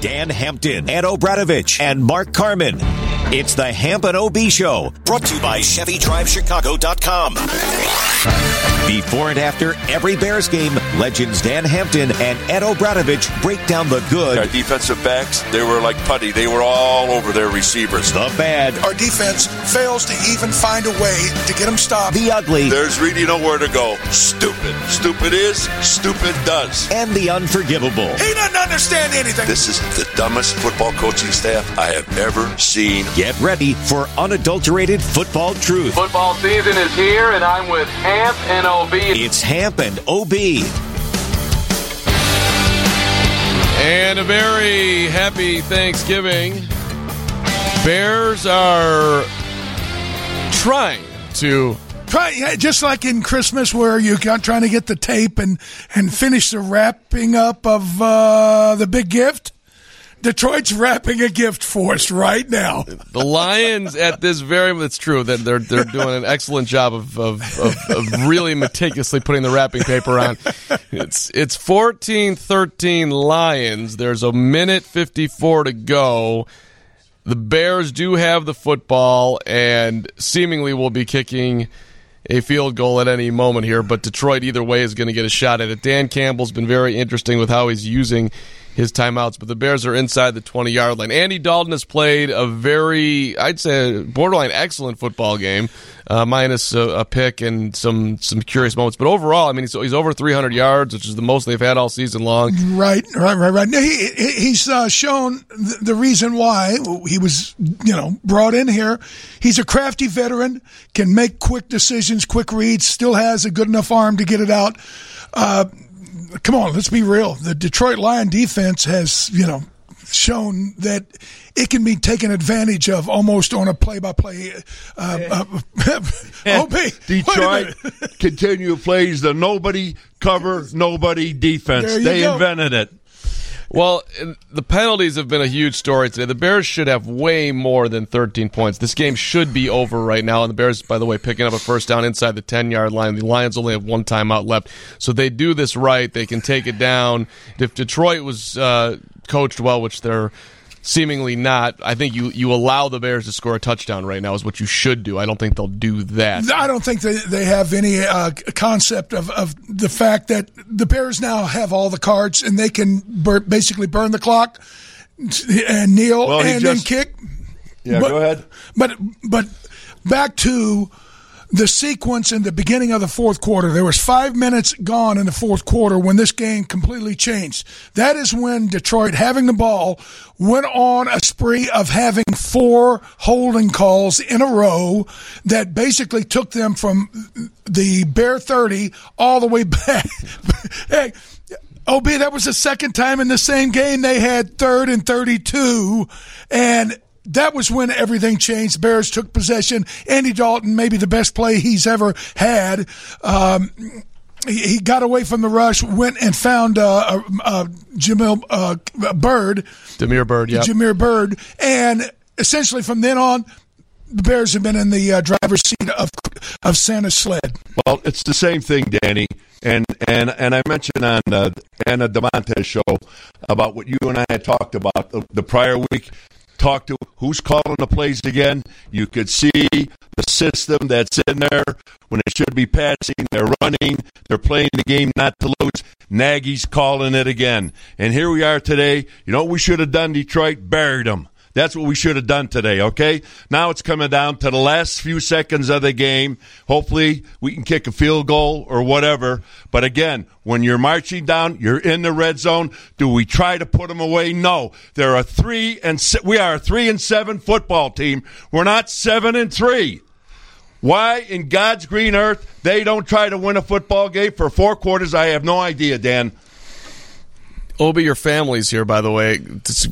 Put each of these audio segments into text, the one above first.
Dan Hampton, Ed Obradovich, and Mark Carmen. It's the Hampton OB Show, brought to you by ChevyDriveChicago.com. Before and after every Bears game, legends Dan Hampton and Ed Obradovich break down the good. Our defensive backs, they were like putty. They were all over their receivers. The bad. Our defense fails to even find a way to get them stopped. The ugly. There's really nowhere to go. Stupid. Stupid is, stupid does. And the unforgivable. He doesn't understand anything. This is the dumbest football coaching staff I have ever seen. Get ready for unadulterated football truth. Football season is here, and I'm with Hamp and OB. It's Hamp and OB. And a very happy Thanksgiving. Bears are trying to... just like in Christmas where you're trying to get the tape and finish the wrapping up of the big gift. Detroit's wrapping a gift for us right now. The Lions at this very – it's true that they're doing an excellent job of really meticulously putting the wrapping paper on. It's 14-13 Lions. There's a minute 54 to go. The Bears do have the football and seemingly will be kicking – a field goal at any moment here, but Detroit either way is going to get a shot at it. Dan Campbell's been very interesting with how he's using his timeouts, but the Bears are inside the 20-yard line. Andy Dalton has played a very, I'd say, borderline excellent football game, minus a pick and some curious moments. But overall, I mean, he's over 300 yards, which is the most they've had all season long. Right. He's shown the reason why he was, brought in here. He's a crafty veteran, can make quick decisions, quick reads, still has a good enough arm to get it out. Come on, let's be real. The Detroit Lion defense has, shown that it can be taken advantage of almost on a play-by-play. OB. Detroit continue plays the nobody cover nobody defense. They go. Invented it. Well, the penalties have been a huge story today. The Bears should have way more than 13 points. This game should be over right now, and the Bears, by the way, picking up a first down inside the 10-yard line. The Lions only have one timeout left. So they do this right. They can take it down. If Detroit was coached well, which they're seemingly not, I think you allow the Bears to score a touchdown right now is what you should do. I don't think they'll do that. I don't think they have any concept of the fact that the Bears now have all the cards and they can basically burn the clock and kneel then kick. Yeah, go ahead. But back to the sequence in the beginning of the fourth quarter. There was 5 minutes gone in the fourth quarter when this game completely changed. That is when Detroit, having the ball, went on a spree of having 4 holding calls in a row that basically took them from the Bear 30 all the way back. Hey, OB, that was the second time in the same game they had third and 32, and that was when everything changed. Bears took possession. Andy Dalton, maybe the best play he's ever had. He got away from the rush, went and found Demir Bird. And essentially from then on, the Bears have been in the driver's seat of Santa's sled. Well, it's the same thing, Danny. And I mentioned on the Anna DeMonte's show about what you and I had talked about the prior week. Talk to who's calling the plays again. You could see the system that's in there. When it should be passing, they're running. They're playing the game not to lose. Nagy's calling it again. And here we are today. You know what we should have done, Detroit? Buried them. That's what we should have done today, okay? Now it's coming down to the last few seconds of the game. Hopefully we can kick a field goal or whatever. But again, when you're marching down, you're in the red zone. Do we try to put them away? No. We are a 3-7 football team. We're not 7-3. Why in God's green earth they don't try to win a football game for 4 quarters? I have no idea, Dan. Obi, your family's here, by the way. It's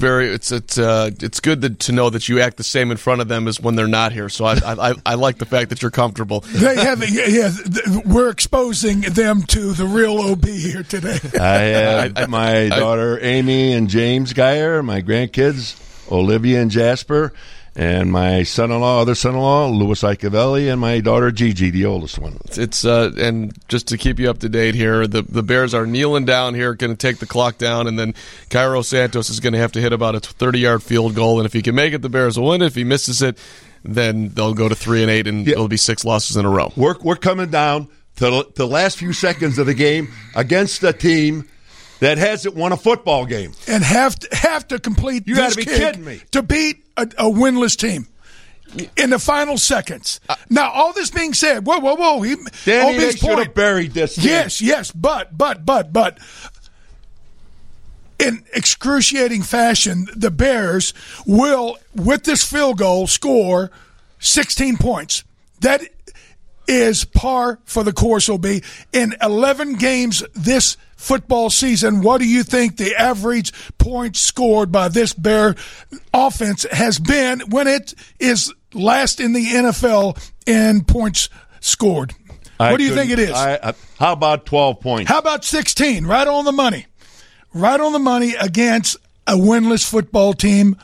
good to know that you act the same in front of them as when they're not here. So I like the fact that you're comfortable. We're exposing them to the real OB here today. I have my daughter Amy and James Geyer, my grandkids Olivia and Jasper, and my son-in-law, other son-in-law, Louis Iacovelli, and my daughter Gigi, the oldest one. It's and just to keep you up to date here, the Bears are kneeling down here, going to take the clock down, and then Cairo Santos is going to have to hit about a 30-yard field goal, and if he can make it, the Bears will win. If he misses it, then they'll go to 3-8, and it'll be 6 losses in a row. We're coming down to the last few seconds of the game against a team that hasn't won a football game and have to complete. You got to be kidding me to beat a winless team in the final seconds. Now, all this being said, whoa, Danny, they should have buried this. Yes, but. In excruciating fashion, the Bears will, with this field goal, score 16 points. That is par for the course. Will be in 11 games this football season. What do you think the average points scored by this Bear offense has been when it is last in the NFL in points scored? What do you think it is? How about 12 points? How about 16? Right on the money. Right on the money against a winless football team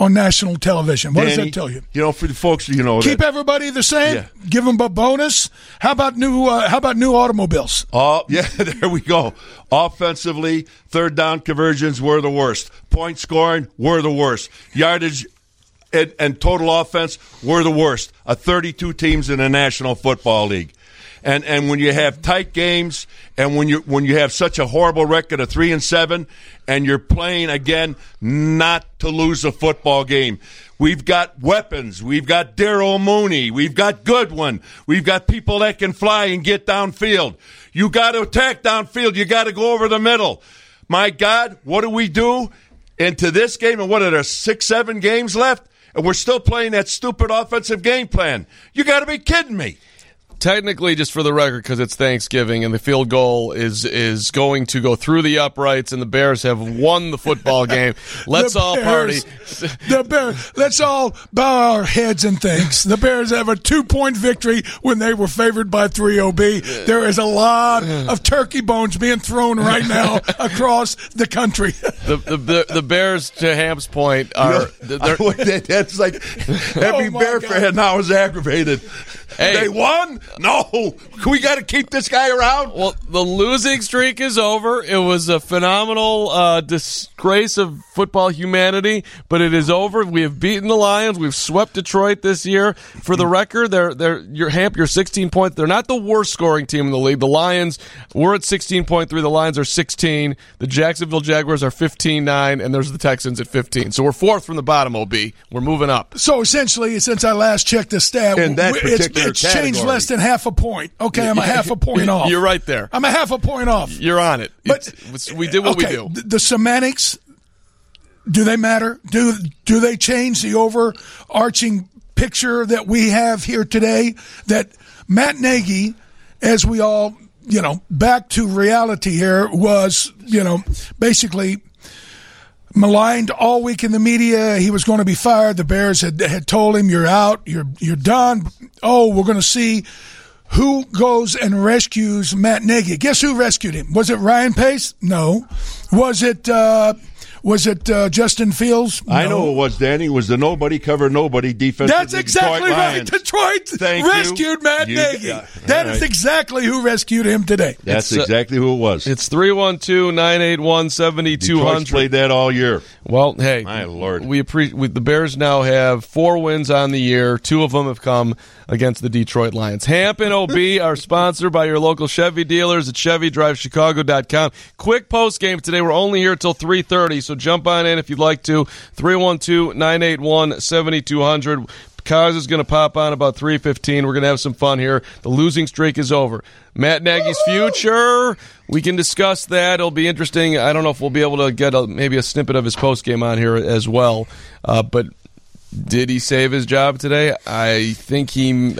on national television. What does that tell you? You know, for the folks, you know, keep everybody the same. Yeah. Give them a bonus. How about new? How about new automobiles? Oh, yeah, there we go. Offensively, third down conversions were the worst. Point scoring were the worst. Yardage and total offense were the worst. 32 teams in the National Football League. And when you have tight games, and when you have such a horrible record of 3-7, and you're playing again not to lose a football game, we've got weapons. We've got Darnell Mooney. We've got Goodwin. We've got people that can fly and get downfield. You got to attack downfield. You got to go over the middle. My God, what do we do into this game? And what are there 6-7 games left, and we're still playing that stupid offensive game plan? You got to be kidding me. Technically, just for the record, because it's Thanksgiving, and the field goal is going to go through the uprights, and the Bears have won the football game. Let's all party. The Bears. Let's all bow our heads and thanks. The Bears have a 2-point victory when they were favored by 3. There is a lot of turkey bones being thrown right now across the country. The Bears, to Ham's point, are that's like every Bear fan now is aggravated. Hey. They won? No. We got to keep this guy around? Well, the losing streak is over. It was a phenomenal disgrace of football humanity, but it is over. We have beaten the Lions. We've swept Detroit this year. For the record, you're 16 points. They're not the worst scoring team in the league. The Lions were at 16.3. The Lions are 16. The Jacksonville Jaguars are 15-9, and there's the Texans at 15. So we're fourth from the bottom, OB. We're moving up. So essentially, since I last checked the stat, it's changed less than half a point. Okay, I'm a half a point off. You're right there. I'm a half a point off. You're on it. But we did what we do. The semantics, do they matter? Do they change the overarching picture that we have here today? That Matt Nagy, as we all, back to reality here, was, basically maligned all week in the media. He was going to be fired. The Bears had told him, you're out, you're done. Oh, we're going to see who goes and rescues Matt Nagy. Guess who rescued him? Was it Ryan Pace? No. Was it Justin Fields? No. I know it was, Danny. It was the nobody cover nobody defense. That's exactly Detroit right. Lions. Detroit rescued Matt Nagy. That is exactly who rescued him today. That's exactly who it was. It's 312-981-7200. Detroit's played that all year. Well, hey. My Lord. The Bears now have 4 wins on the year. 2 of them have come against the Detroit Lions. Hamp and OB are sponsored by your local Chevy dealers at ChevyDriveChicago.com. Quick post game today. We're only here till 3:30, so jump on in if you'd like to. 312-981-7200. Cars is going to pop on about 3:15. We're going to have some fun here. The losing streak is over. Matt Nagy's future, we can discuss that. It'll be interesting. I don't know if we'll be able to get maybe a snippet of his post game on here as well. But did he save his job today? I think he...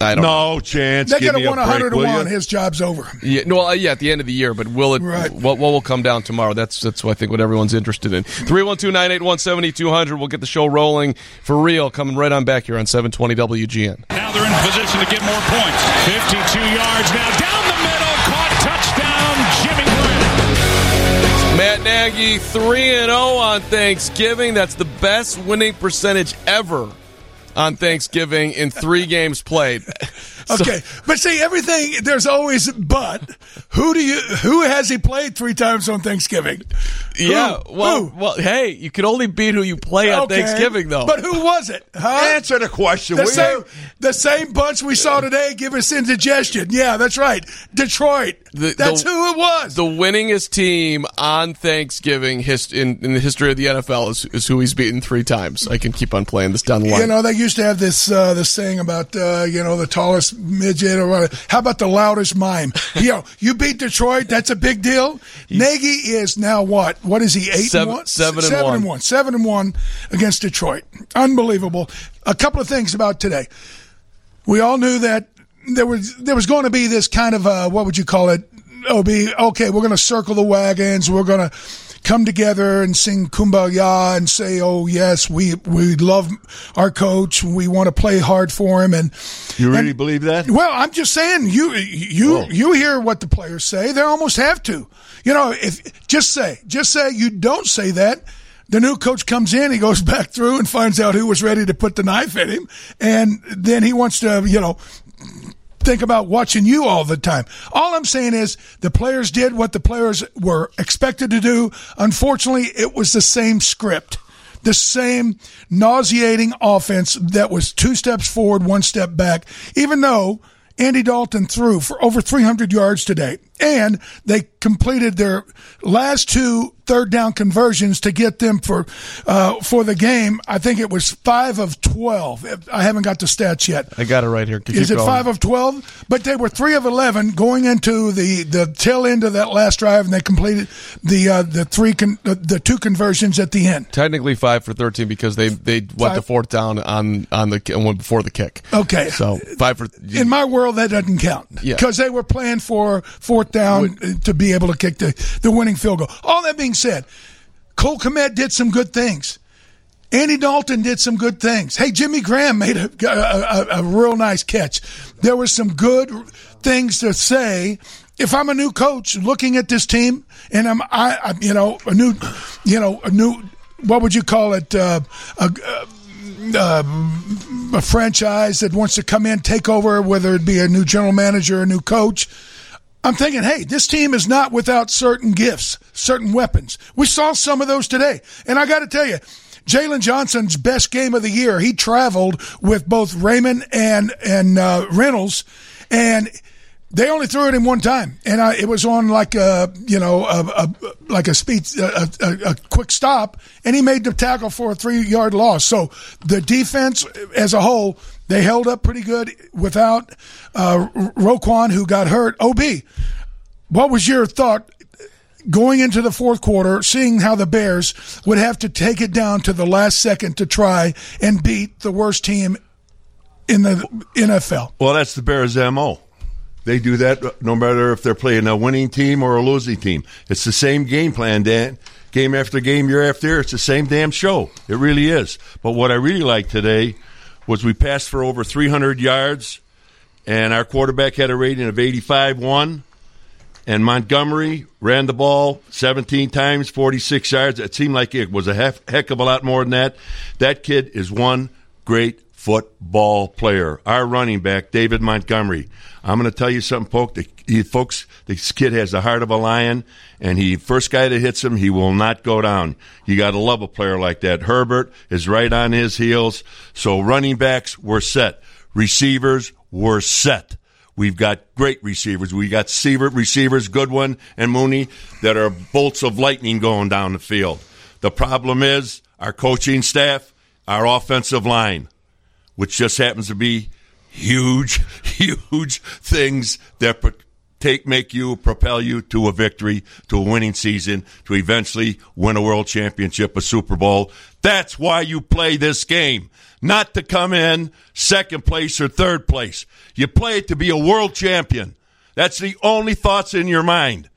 I don't know. No chance. They're going to win 100-1. His job's over. Yeah, at the end of the year. But will it? Right. What will come down tomorrow? That's I think what everyone's interested in. 312-981-7200. We'll get the show rolling for real. Coming right on back here on 720 WGN. Now they're in position to get more points. 52 yards now down the middle. Caught, touchdown, Jimmy Graham. Matt Nagy 3-0 on Thanksgiving. That's the best winning percentage ever on Thanksgiving in 3 games played. Okay, but see, everything, there's always but. Who has he played 3 times on Thanksgiving? Yeah, well, hey, you can only beat who you play on Thanksgiving, though. But who was it? Huh? Answer the question. The same bunch we saw today give us indigestion. Yeah, that's right. Detroit. That's who it was. The winningest team on Thanksgiving in the history of the NFL is who he's beaten 3 times. I can keep on playing this down the line. You know, they used to have this saying about, the tallest midget or whatever. How about the loudest mime? You beat Detroit, that's a big deal. Nagy is now what? What is he, 8-1? 7-1. 7-1 against Detroit. Unbelievable. A couple of things about today. We all knew that there was going to be this kind of what would you call it? OB, okay, we're going to circle the wagons. We're going to come together and sing Kumbaya and say, oh, yes, we love our coach. We want to play hard for him. And you really believe that? Well, I'm just saying, you hear what the players say. They almost have to. You know, if just say you don't say that. The new coach comes in, he goes back through and finds out who was ready to put the knife in him. And then he wants to, think about watching you all the time. All I'm saying is the players did what the players were expected to do. Unfortunately, it was the same script, the same nauseating offense that was 2 steps forward, 1 step back, even though Andy Dalton threw for over 300 yards today. And they completed their last 2 third-down conversions to get them for the game. I think it was 5 of 12. I haven't got the stats yet. I got it right here. Is it 5 of 12? But they were 3 of 11 going into the tail end of that last drive, and they completed the 2 conversions at the end. Technically 5 for 13 because they went to fourth down on the one before the kick. Okay. So 5 for – in my world, that doesn't count because they were playing for fourth down to be able to kick the winning field goal. All that being said, Cole Kmet did some good things. Andy Dalton did some good things. Hey, Jimmy Graham made a real nice catch. There were some good things to say. If I'm a new coach looking at this team, and I'm a new what would you call it? A franchise that wants to come in, take over, whether it be a new general manager, a new coach. I'm thinking, hey, this team is not without certain gifts, certain weapons. We saw some of those today. And I got to tell you, Jalen Johnson's best game of the year, he traveled with both Raymond and Reynolds, and they only threw it in one time. And it was on like a quick stop, and he made the tackle for a 3-yard loss. So the defense as a whole, they held up pretty good without Roquan, who got hurt. OB, what was your thought going into the fourth quarter, seeing how the Bears would have to take it down to the last second to try and beat the worst team in the NFL? Well, that's the Bears' M.O. They do that no matter if they're playing a winning team or a losing team. It's the same game plan, Dan. Game after game, year after year, it's the same damn show. It really is. But what I really like today was we passed for over 300 yards, and our quarterback had a rating of 85.1, and Montgomery ran the ball 17 times, 46 yards. It seemed like it was a heck of a lot more than that. That kid is one great football player. Our running back, David Montgomery. I'm going to tell you something, folks. This kid has the heart of a lion, and he first guy that hits him, he will not go down. You got to love a player like that. Herbert is right on his heels. So running backs were set. Receivers were set. We've got great receivers. We got receivers, Goodwin and Mooney, that are bolts of lightning going down the field. The problem is our coaching staff, our offensive line, which just happens to be huge things that propel you to a victory, to a winning season, to eventually win a world championship, a Super Bowl. That's why you play this game, not to come in second place or third place. You play it to be a world champion. That's the only thoughts in your mind.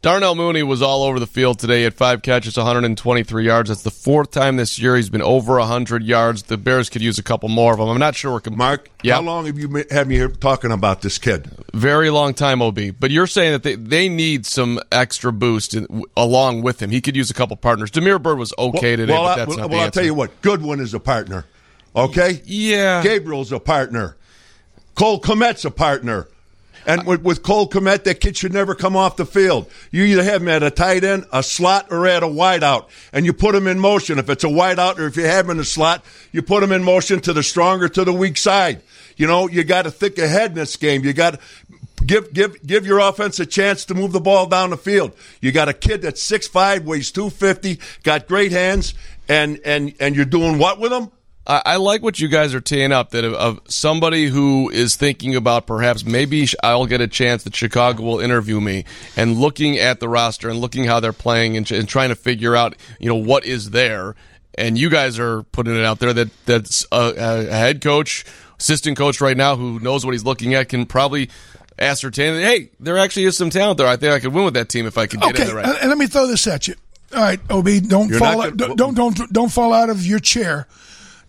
Darnell Mooney was all over the field today. He had 5 catches, 123 yards. That's the 4th time this year he's been over 100 yards. The Bears could use a couple more of them. I'm not sure. Mark, how long have you had me here talking about this kid? Very long time, OB. But you're saying that they need some extra boost along with him. He could use a couple partners. Demir Bird was okay today, but that's not the answer. Well, I'll tell you what. Goodwin is a partner. Okay? Yeah. Gabriel's a partner. Cole Kmet's a partner. And with Cole Kmet, that kid should never come off the field. You either have him at a tight end, a slot, or at a wideout. And you put him in motion. If it's a wideout or if you have him in a slot, you put him in motion to the stronger, to the weak side. You know, you got to think ahead in this game. You got to give your offense a chance to move the ball down the field. You got a kid that's 6'5", weighs 250, got great hands, and you're doing what with him? I like what you guys are teeing up, that of somebody who is thinking about perhaps maybe I'll get a chance that Chicago will interview me, and looking at the roster and looking how they're playing and trying to figure out, you know, what is there. And you guys are putting it out there that that's a head coach, assistant coach right now who knows what he's looking at can probably ascertain that, hey, there actually is some talent there. I think I could win with that team if I could get in the right. And let me throw this at you. All right, OB, don't fall out of your chair.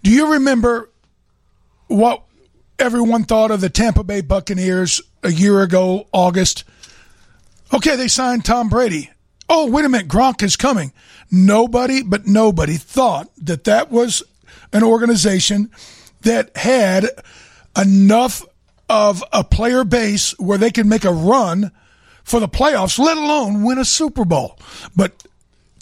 Do you remember what everyone thought of the Tampa Bay Buccaneers a year ago, August? Okay, they signed Tom Brady. Oh, wait a minute, Gronk is coming. Nobody thought that that was an organization that had enough of a player base where they could make a run for the playoffs, let alone win a Super Bowl. But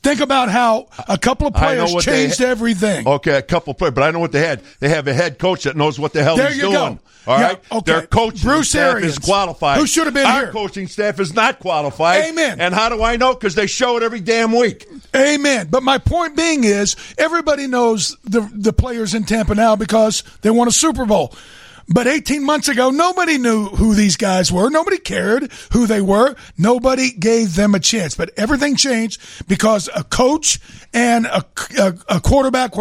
think about how a couple of players changed everything. Okay, a couple of players, but I know what they had. They have a head coach that knows what the hell he's doing. All right? Okay. Their coaching staff is qualified. Who should have been here? Our coaching staff is not qualified. Amen. And how do I know? Because they show it every damn week. Amen. But my point being is everybody knows the players in Tampa now because they won a Super Bowl. But 18 months ago, nobody knew who these guys were. Nobody cared who they were. Nobody gave them a chance. But everything changed because a coach and a quarterback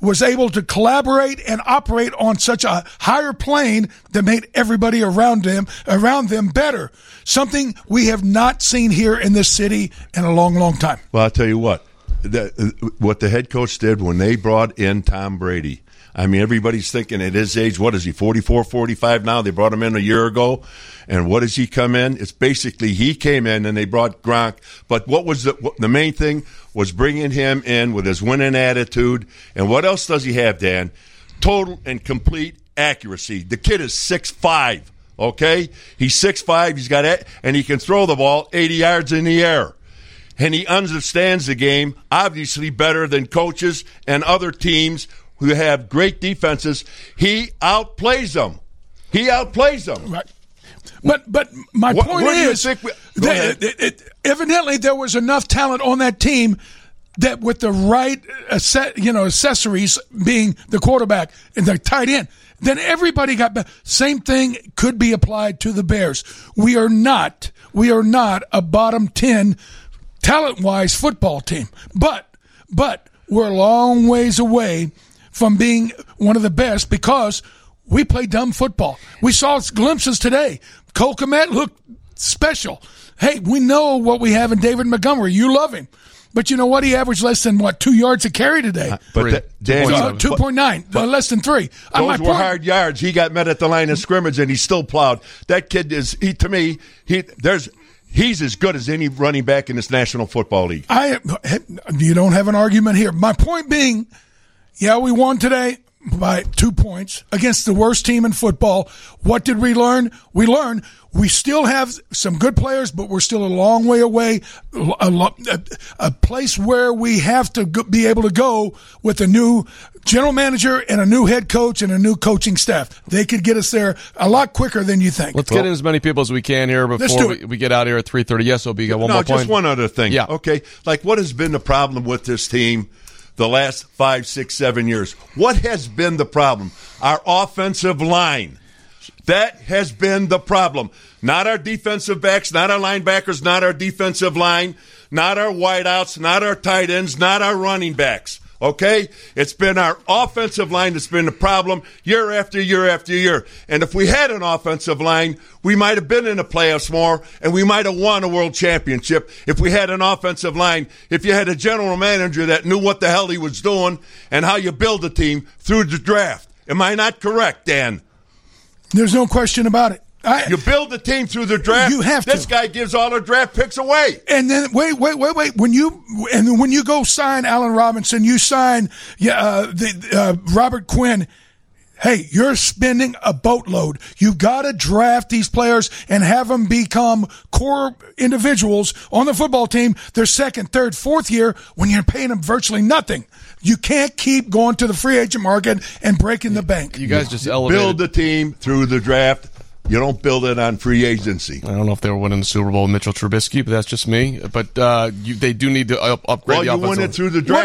was able to collaborate and operate on such a higher plane that made everybody around them better. Something we have not seen here in this city in a long, long time. Well, I'll tell you what the head coach did when they brought in Tom Brady. I mean, everybody's thinking at his age, what is he, 44, 45 now? They brought him in a year ago. And what does he come in? It's basically he came in and they brought Gronk. But what was the main thing was bringing him in with his winning attitude. And what else does he have, Dan? Total and complete accuracy. The kid is 6'5", okay? He's 6'5", he's got it, and he can throw the ball 80 yards in the air. And he understands the game, obviously better than coaches and other teams who have great defenses. He outplays them. Right. But my point is, evidently there was enough talent on that team that with the right accessories being the quarterback and the tight end, then everybody got better. Same thing could be applied to the Bears. We are not a bottom 10 talent-wise football team, but we're a long ways away from being one of the best because we play dumb football. We saw glimpses today. Cole Kmet looked special. Hey, we know what we have in David Montgomery. You love him. But you know what? He averaged less than, 2 yards a carry today? 2.9, less than 3. Those were hard yards. He got met at the line of scrimmage, and he still plowed. That kid is, he's as good as any running back in this National Football League. You don't have an argument here. My point being, yeah, we won today by 2 points against the worst team in football. What did we learn? We learned we still have some good players, but we're still a long way away, a place where we have to be able to go with a new general manager and a new head coach and a new coaching staff. They could get us there a lot quicker than you think. Let's get in as many people as we can here before we get out of here at 3:30. Yes, OB, got one more point. No, just one other thing. Yeah. Okay, what has been the problem with this team the last 5, 6, 7 years? What has been the problem? Our offensive line. That has been the problem. Not our defensive backs, not our linebackers, not our defensive line, not our wideouts, not our tight ends, not our running backs. Okay? It's been our offensive line that's been the problem year after year after year. And if we had an offensive line, we might have been in the playoffs more, and we might have won a world championship if we had an offensive line. If you had a general manager that knew what the hell he was doing and how you build a team through the draft. Am I not correct, Dan? There's no question about it. You build the team through the draft. You have to. This guy gives all our draft picks away. And then wait. When you go sign Allen Robinson, you sign Robert Quinn. hey, you're spending a boatload. You've got to draft these players and have them become core individuals on the football team their second, third, fourth year when you're paying them virtually nothing. You can't keep going to the free agent market and breaking the bank. You guys just elevated. Build the team through the draft. You don't build it on free agency. I don't know if they were winning the Super Bowl with Mitchell Trubisky, but that's just me. But they do need to upgrade the offensive. Well, you win it through the draft.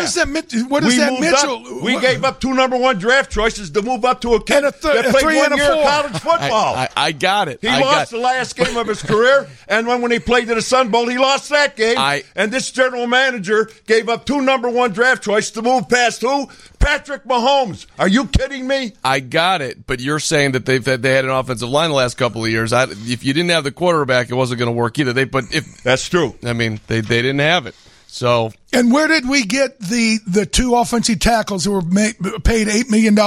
What is that Mitchell? Up. We gave up 2 number-1 draft choices to move up to a kid and a that played 1 year of college football. I got it. He lost the last game of his career, and when he played in the Sun Bowl, he lost that game. And this general manager gave up 2 number-1 draft choices to move past who? Patrick Mahomes. Are you kidding me? I got it, but you're saying that they had an offensive line the last couple of years. If you didn't have the quarterback, it wasn't going to work either. That's true. I mean, they didn't have it. So. And where did we get the 2 offensive tackles who were paid $8 million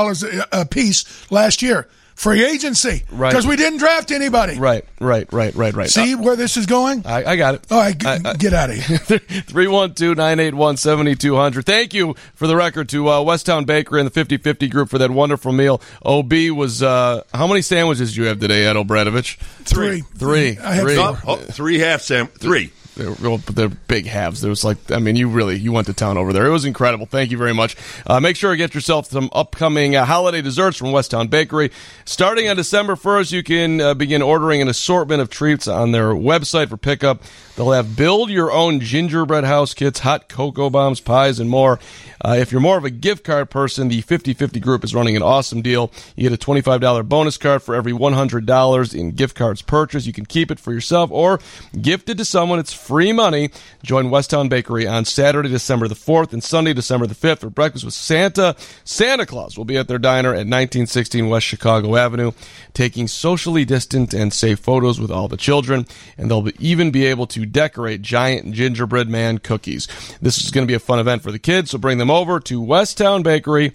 a piece last year? Free agency. Right. Because we didn't draft anybody. Right. See where this is going? I got it. All right, get out of here. 312-981-7200. Thank you, for the record, to Westtown Bakery and the 50-50 group for that wonderful meal. OB was, how many sandwiches did you have today, Ed Obradovich? 3. Three. Three half sandwiches. 3. They're big halves. There was you went to town over there. It was incredible. Thank you very much. Make sure to get yourself some upcoming holiday desserts from Westtown Bakery. Starting on December 1st, you can begin ordering an assortment of treats on their website for pickup. They'll have build your own gingerbread house kits, hot cocoa bombs, pies, and more. If you're more of a gift card person, the 50-50 group is running an awesome deal. You get a $25 bonus card for every $100 in gift cards purchased. You can keep it for yourself or gift it to someone. It's free money. Join Westtown Bakery on Saturday, December the 4th and Sunday, December the 5th for breakfast with Santa. Santa Claus will be at their diner at 1916 West Chicago Avenue, taking socially distant and safe photos with all the children, and they'll even be able to decorate giant gingerbread man cookies. This is going to be a fun event for the kids, so bring them over to Westtown Bakery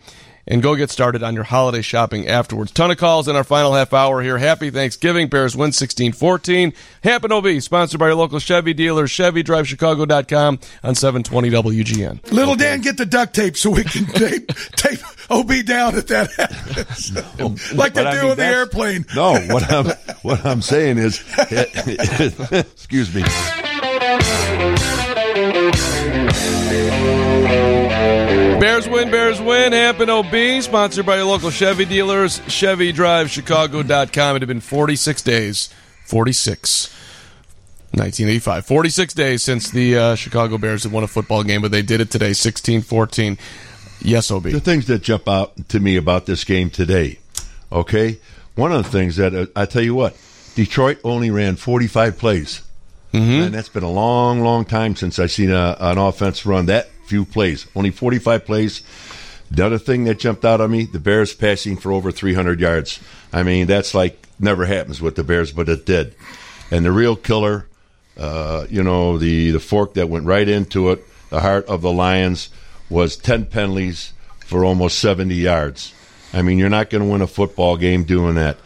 and go get started on your holiday shopping afterwards. Ton of calls in our final half hour here. Happy Thanksgiving. Bears win 16-14. Hampton OB, sponsored by your local Chevy dealers. ChevyDriveChicago.com on 720 WGN. Little okay. Dan, get the duct tape so we can tape OB down if that happens. No, like they do on the airplane. No, what I'm saying is, excuse me. Bears win. Hampton OB, sponsored by your local Chevy dealers, ChevyDriveChicago.com. It had been 46 days since the Chicago Bears had won a football game, but they did it today, 16-14. Yes, OB. The things that jump out to me about this game today, okay? One of the things that, I tell you what, Detroit only ran 45 plays. Mm-hmm. And that's been a long, long time since I've seen an offense run that few plays. Only 45 plays. The other thing that jumped out on me, the Bears passing for over 300 yards. I mean, that's never happens with the Bears, but it did. And the real killer, the fork that went right into it, the heart of the Lions, was 10 penalties for almost 70 yards. I mean, you're not going to win a football game doing that.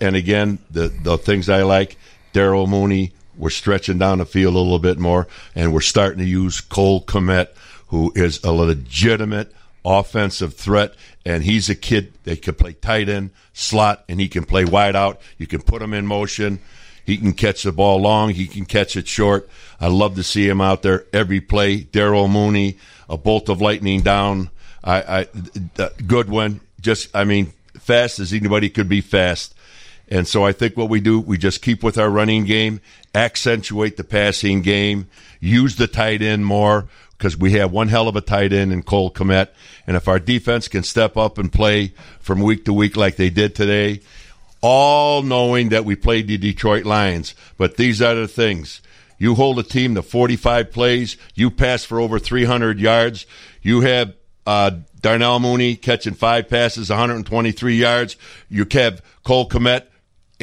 And again, the things I like, Darnell Mooney, we're stretching down the field a little bit more, and we're starting to use Cole Kmet, who is a legitimate offensive threat, and he's a kid that can play tight end, slot, and he can play wide out. You can put him in motion. He can catch the ball long. He can catch it short. I love to see him out there every play. Darnell Mooney, a bolt of lightning down. Goodwin, fast as anybody could be fast. And so I think what we do, we just keep with our running game, accentuate the passing game, use the tight end more because we have one hell of a tight end in Cole Kmet. And if our defense can step up and play from week to week like they did today, all knowing that we played the Detroit Lions. But these are the things. You hold a team to 45 plays. You pass for over 300 yards. You have Darnell Mooney catching 5 passes, 123 yards. You have Cole Kmet.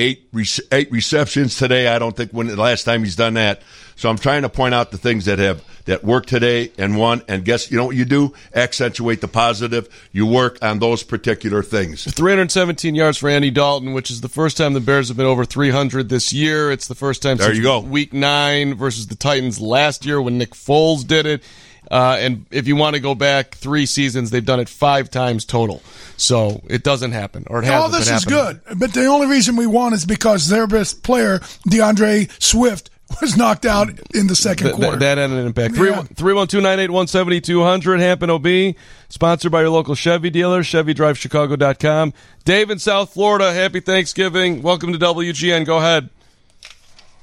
8 receptions today. I don't think when the last time he's done that. So I'm trying to point out the things that worked today and won. And guess, you know what you do? Accentuate the positive. You work on those particular things. 317 yards for Andy Dalton, which is the first time the Bears have been over 300 this year. It's the first time since Week 9 versus the Titans last year when Nick Foles did it. And if you want to go back 3 seasons, they've done it 5 times total. So it doesn't happen, or it hasn't. All this is good, but the only reason we won is because their best player, DeAndre Swift, was knocked out in the second quarter. That ended in impact. 312-981-7200, Hampton OB, sponsored by your local Chevy dealer, ChevyDriveChicago.com. Dave in South Florida, happy Thanksgiving. Welcome to WGN. Go ahead.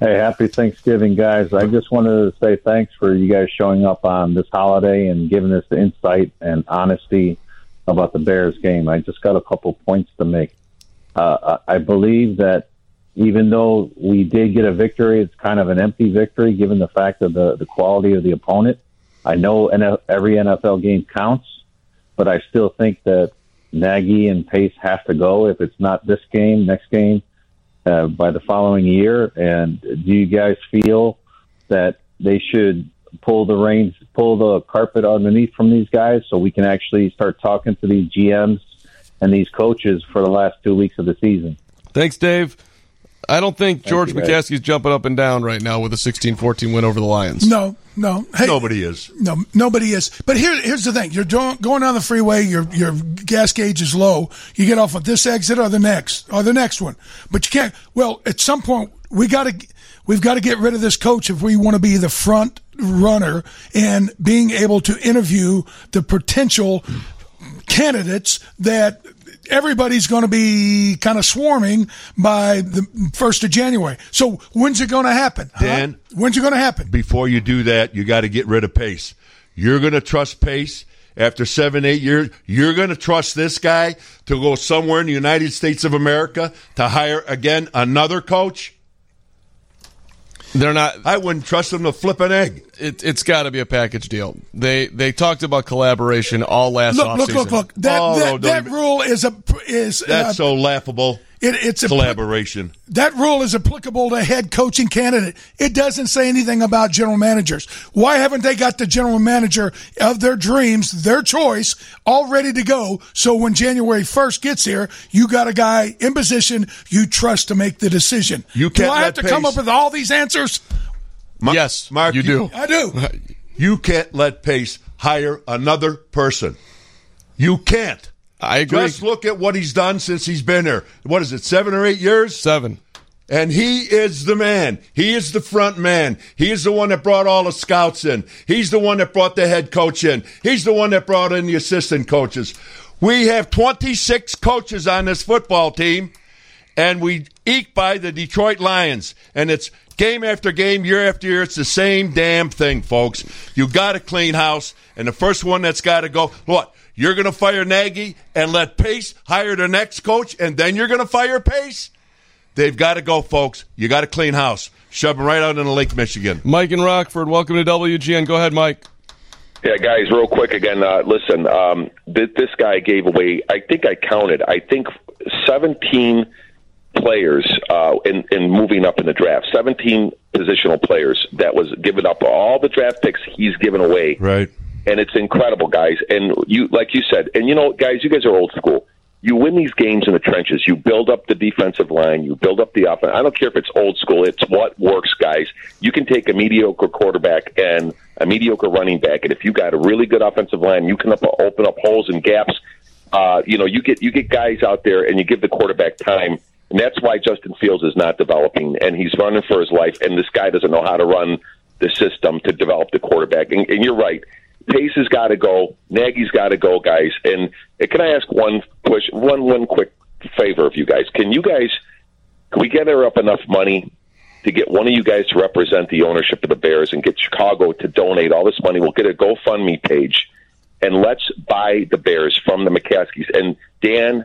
Hey, happy Thanksgiving, guys. I just wanted to say thanks for you guys showing up on this holiday and giving us the insight and honesty about the Bears game. I just got a couple points to make. I believe that even though we did get a victory, it's kind of an empty victory given the fact of the quality of the opponent. I know every NFL game counts, but I still think that Nagy and Pace have to go. If it's not this game, next game, by the following year. And do you guys feel that they should pull the carpet underneath from these guys so we can actually start talking to these GMs and these coaches for the last 2 weeks of the season? Thanks, Dave. I don't think George McCaskey's jumping up and down right now with a 16-14 win over the Lions. No. Hey, nobody is. No, nobody is. But here's the thing. You're going down the freeway. Your gas gauge is low. You get off at this exit or the next one. But you can't. Well, at some point we've got to get rid of this coach if we want to be the front runner and being able to interview the potential candidates that. Everybody's going to be kind of swarming by the 1st of January. So when's it going to happen? Dan, when's it going to happen? Before you do that, you got to get rid of Pace. You're going to trust Pace after 7-8 years. You're going to trust this guy to go somewhere in the United States of America to hire, again, another coach? They're not. I wouldn't trust them to flip an egg. It's got to be a package deal. They talked about collaboration all last offseason. Look. That rule is that's so laughable. It's collaboration. That rule is applicable to head coaching candidate. It doesn't say anything about general managers. Why haven't they got the general manager of their dreams, their choice, all ready to go? So when January 1st gets here, you got a guy in position you trust to make the decision. You can't. Do I have to come up with all these answers? Yes, Mark, you do. I do. You can't let Pace hire another person. You can't. I agree. Just look at what he's done since he's been here. What is it, 7 or 8 years? 7. And he is the man. He is the front man. He is the one that brought all the scouts in. He's the one that brought the head coach in. He's the one that brought in the assistant coaches. We have 26 coaches on this football team, and we eke by the Detroit Lions. And it's game after game, year after year, it's the same damn thing, folks. You got to clean house, and the first one that's got to go, what? You're going to fire Nagy and let Pace hire the next coach, and then you're going to fire Pace? They've got to go, folks. You got to clean house. Shove them right out into Lake Michigan. Mike in Rockford, welcome to WGN. Go ahead, Mike. Yeah, guys, real quick again. Listen, this guy gave away, I think 17 players in moving up in the draft, 17 positional players that was given up all the draft picks he's given away. Right. And it's incredible, guys. And you, like you said, and you know, guys, you guys are old school. You win these games in the trenches. You build up the defensive line. You build up the offense. I don't care if it's old school. It's what works, guys. You can take a mediocre quarterback and a mediocre running back, and if you got a really good offensive line, you can open up holes and gaps. You get guys out there, and you give the quarterback time. And that's why Justin Fields is not developing, and he's running for his life. And this guy doesn't know how to run the system to develop the quarterback. And you're right. Pace has got to go. Nagy's got to go, guys. And can I ask one quick favor of you guys? Can we gather up enough money to get one of you guys to represent the ownership of the Bears and get Chicago to donate all this money? We'll get a GoFundMe page, and let's buy the Bears from the McCaskies. And Dan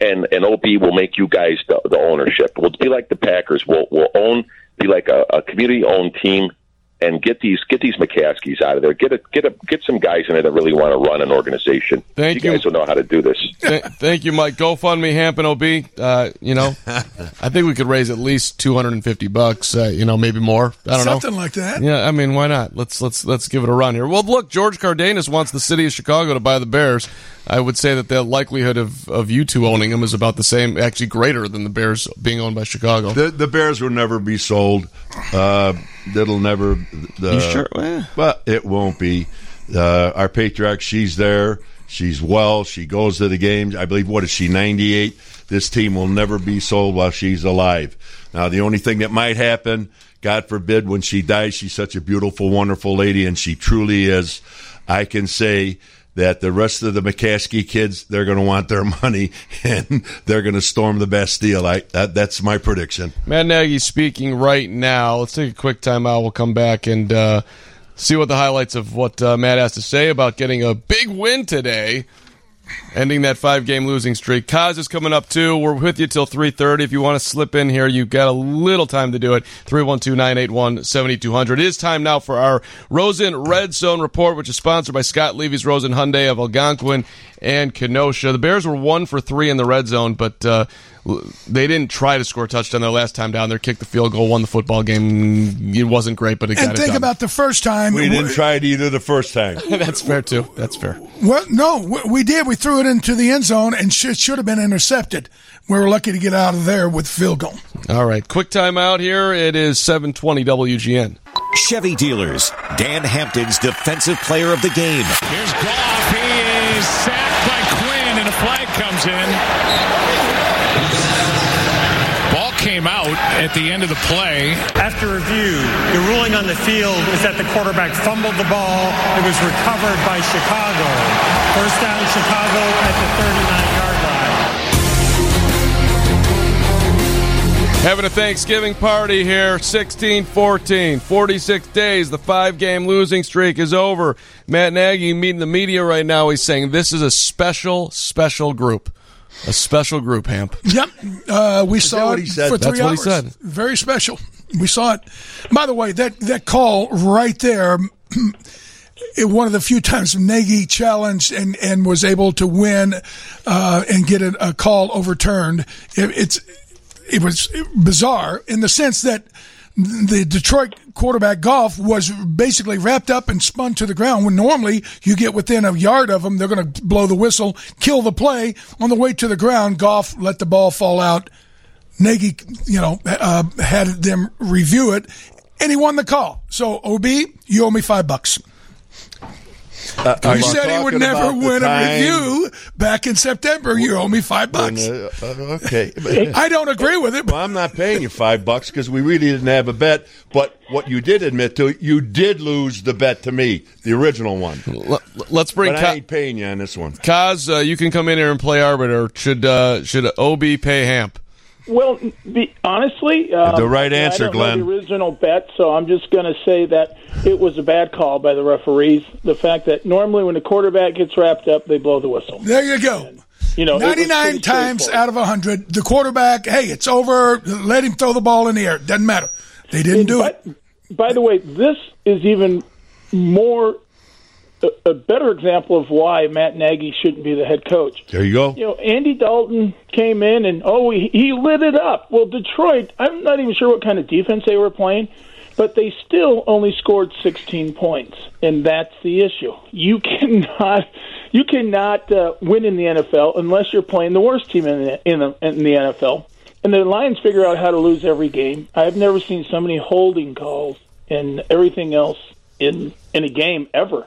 and OB will make you guys the ownership. We'll be like the Packers. We'll own, be like a community-owned team. And get these McCaskies out of there. Get some guys in there that really want to run an organization. Thank you. You guys will know how to do this. Thank you, Mike. GoFundMe, Hampton OB. I think we could raise at least $250. Maybe more. Something like that. Yeah, I mean, why not? Let's give it a run here. Well, look, George Cardenas wants the city of Chicago to buy the Bears. I would say that the likelihood of you two owning them is about the same, actually greater than the Bears being owned by Chicago. The Bears will never be sold. It'll never. You sure? Well, it won't be. Our patriarch, she's there. She's well. She goes to the games. I believe, what is she, 98? This team will never be sold while she's alive. Now, the only thing that might happen, God forbid, when she dies, she's such a beautiful, wonderful lady, and she truly is. I can say that the rest of the McCaskey kids, they're going to want their money, and they're going to storm the Bastille. That's my prediction. Matt Nagy speaking right now. Let's take a quick timeout. We'll come back and see what the highlights of what Matt has to say about getting a big win today, ending that 5-game losing streak. Kaz is coming up, too. We're with you till 3:30. If you want to slip in here, you've got a little time to do it. 312-981-7200. It is time now for our Rosen Red Zone Report, which is sponsored by Scott Levy's Rosen Hyundai of Algonquin and Kenosha. The Bears were 1 for 3 in the red zone, but they didn't try to score a touchdown their last time down there. Kicked the field goal, won the football game. It wasn't great, but it got it done. And think about the first time. We didn't try it either the first time. That's fair, too. That's fair. Well, no, we did. We threw it into the end zone, and it should have been intercepted. We were lucky to get out of there with field goal. All right, quick timeout here. It is 7:20 WGN. Chevy Dealers, Dan Hampton's defensive player of the game. Here's Goff. He is sacked by Quinn, and a flag comes in. Ball came out at the end of the play. After review, the ruling on the field is that the quarterback fumbled the ball. It was recovered by Chicago. First down, Chicago at the 39-yard line. Having a Thanksgiving party here, 16-14, 46 days. The 5-game losing streak is over. Matt Nagy meeting the media right now. He's saying this is a special, special group. A special group, Hamp. Yep. We saw what he said. For 3 hours. That's what he said. Very special. We saw it. By the way, that call right there, one of the few times Nagy challenged and was able to win and get a call overturned. It was bizarre in the sense that the Detroit quarterback, Goff, was basically wrapped up and spun to the ground when normally you get within a yard of them, they're going to blow the whistle, kill the play. On the way to the ground, Goff let the ball fall out. Nagy, had them review it, and he won the call. So, OB, you owe me $5. He said he would never win a review back in September. You owe me $5. Okay. I don't agree with it. Well, I'm not paying you $5 because we really didn't have a bet. But what you did admit to, you did lose the bet to me, the original one. Let's bring. But I ain't paying you on this one. Kaz, you can come in here and play arbiter. Should OB pay Hamp? Well, honestly, the right answer, Glenn. I don't know the original bet, so I'm just going to say that it was a bad call by the referees. The fact that normally when the quarterback gets wrapped up, they blow the whistle. There you go. And, 99 times out of 100, the quarterback, hey, it's over. Let him throw the ball in the air. Doesn't matter. They didn't do it. By the way, this is even more a better example of why Matt Nagy shouldn't be the head coach. There you go. Andy Dalton came in and, he lit it up. Well, Detroit, I'm not even sure what kind of defense they were playing, but they still only scored 16 points, and that's the issue. You cannot win in the NFL unless you're playing the worst team in the NFL. And the Lions figure out how to lose every game. I've never seen so many holding calls and everything else in a game ever.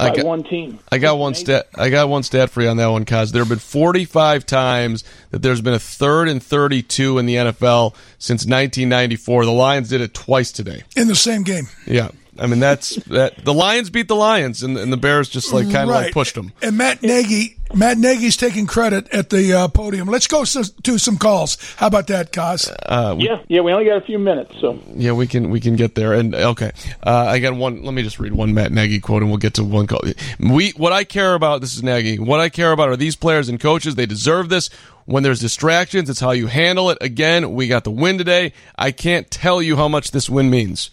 One team. I got one stat for you on that one, Kaz. There have been 45 times that there's been a 3rd and 32 in the NFL since 1994. The Lions did it twice today in the same game. Yeah, I mean that's the Lions beat the Lions, and the Bears just kind of pushed them. And Matt Nagy's taking credit at the podium. Let's go to some calls. How about that, Kaz? We only got a few minutes, so yeah, we can get there. And okay, I got one. Let me just read one Matt Nagy quote, and we'll get to one call. What I care about. This is Nagy. What I care about are these players and coaches. They deserve this. When there's distractions, it's how you handle it. Again, we got the win today. I can't tell you how much this win means.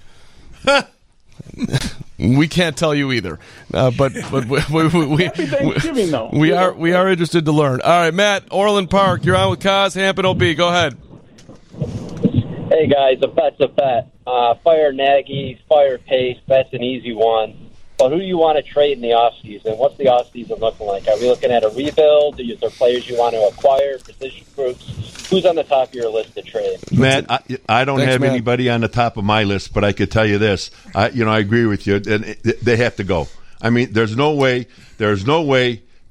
We can't tell you either, but we are interested to learn. All right, Matt, Orland Park, you're on with Kaz, Hamp, and OB. Go ahead. Hey guys, a bet's a bet. Fire Nagy, fire Pace. That's an easy one. But who do you want to trade in the offseason? What's the offseason looking like? Are we looking at a rebuild? Are there players you want to acquire, position groups? Who's on the top of your list to trade? Matt, I don't have anybody on the top of my list, but I could tell you this. I agree with you. They have to go. I mean, there's no way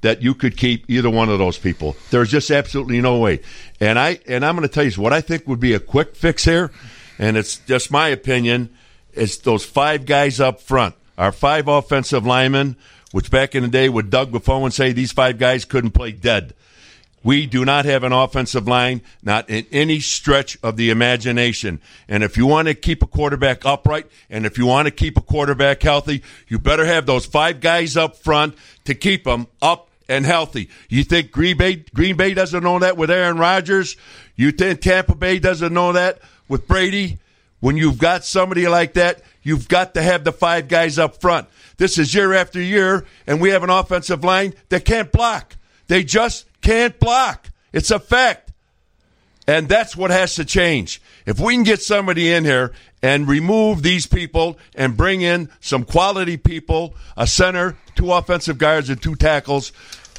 that you could keep either one of those people. There's just absolutely no way. And I'm going to tell you what I think would be a quick fix here, and it's just my opinion. It's those five guys up front, our five offensive linemen, which back in the day would Doug Buffone and say these five guys couldn't play dead. We do not have an offensive line, not in any stretch of the imagination. And if you want to keep a quarterback upright and if you want to keep a quarterback healthy, you better have those five guys up front to keep them up and healthy. You think Green Bay doesn't know that with Aaron Rodgers? You think Tampa Bay doesn't know that with Brady? When you've got somebody like that, you've got to have the five guys up front. This is year after year, and we have an offensive line that can't block. They just can't block. It's a fact. And that's what has to change. If we can get somebody in here and remove these people and bring in some quality people, a center, two offensive guards, and two tackles,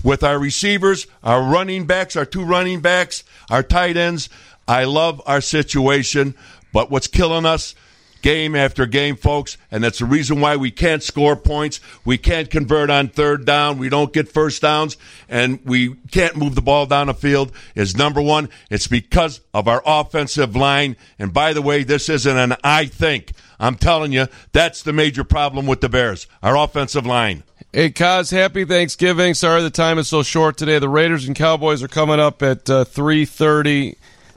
with our receivers, our running backs, our two running backs, our tight ends, I love our situation. But what's killing us game after game, folks, and that's the reason why we can't score points, we can't convert on third down, we don't get first downs, and we can't move the ball down the field, is number one, it's because of our offensive line. And by the way, this isn't an I think. I'm telling you, that's the major problem with the Bears, our offensive line. Hey, Coz, happy Thanksgiving. Sorry the time is so short today. The Raiders and Cowboys are coming up at 3:30.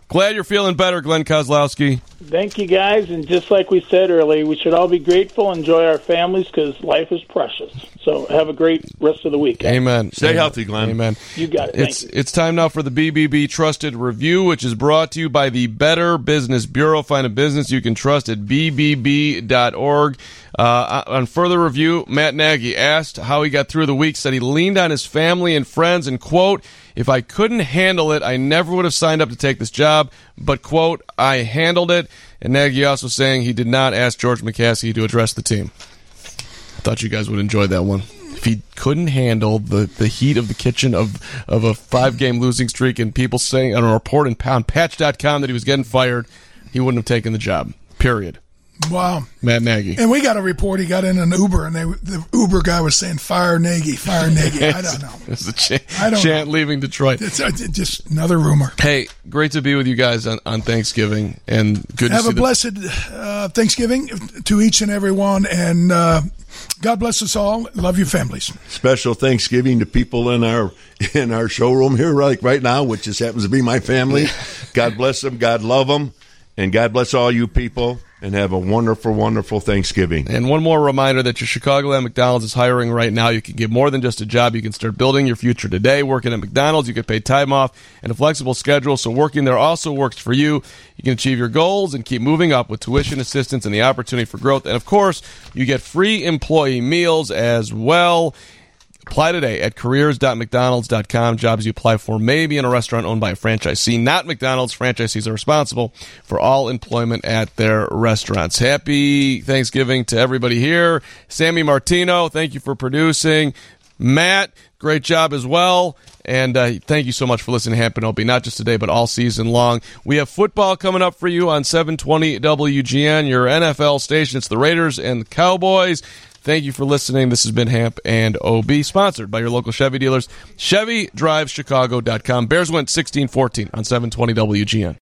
Glad you're feeling better, Glenn Kozlowski. Thank you, guys. And just like we said earlier, we should all be grateful, enjoy our families, because life is precious. So have a great rest of the week. Amen. Stay healthy, Glenn. Amen. You got it. It's time now for the BBB Trusted Review, which is brought to you by the Better Business Bureau. Find a business you can trust at bbb.org. On further review, Matt Nagy asked how he got through the week, said he leaned on his family and friends, and, quote, if I couldn't handle it, I never would have signed up to take this job. But, quote, I handled it. And Nagy also saying he did not ask George McCaskey to address the team. I thought you guys would enjoy that one. If he couldn't handle the heat of the kitchen of a five-game losing streak and people saying on a report in PoundPatch.com that he was getting fired, he wouldn't have taken the job, period. Wow. Matt Nagy. And we got a report he got in an Uber, and the Uber guy was saying, fire Nagy, fire Nagy. I don't know. It's a chant know. Leaving Detroit. It's just another rumor. Hey, great to be with you guys on Thanksgiving, and good to see you. Have a blessed Thanksgiving to each and every one, and God bless us all. Love your families. Special Thanksgiving to people in our showroom here right now, which just happens to be my family. God bless them. God love them. And God bless all you people, and have a wonderful, wonderful Thanksgiving. And one more reminder that your Chicagoland McDonald's is hiring right now. You can get more than just a job. You can start building your future today. Working at McDonald's, you get paid time off and a flexible schedule, so working there also works for you. You can achieve your goals and keep moving up with tuition assistance and the opportunity for growth. And, of course, you get free employee meals as well. Apply today at careers.mcdonalds.com. Jobs you apply for may be in a restaurant owned by a franchisee, not McDonald's. Franchisees are responsible for all employment at their restaurants. Happy Thanksgiving to everybody here. Sammy Martino, thank you for producing. Matt, great job as well. And thank you so much for listening to Hampton Opie, not just today, but all season long. We have football coming up for you on 720 WGN, your NFL station. It's the Raiders and the Cowboys. Thank you for listening. This has been Hamp and OB, sponsored by your local Chevy dealers. ChevyDriveChicago.com. Bears went 16-14 on 720 WGN.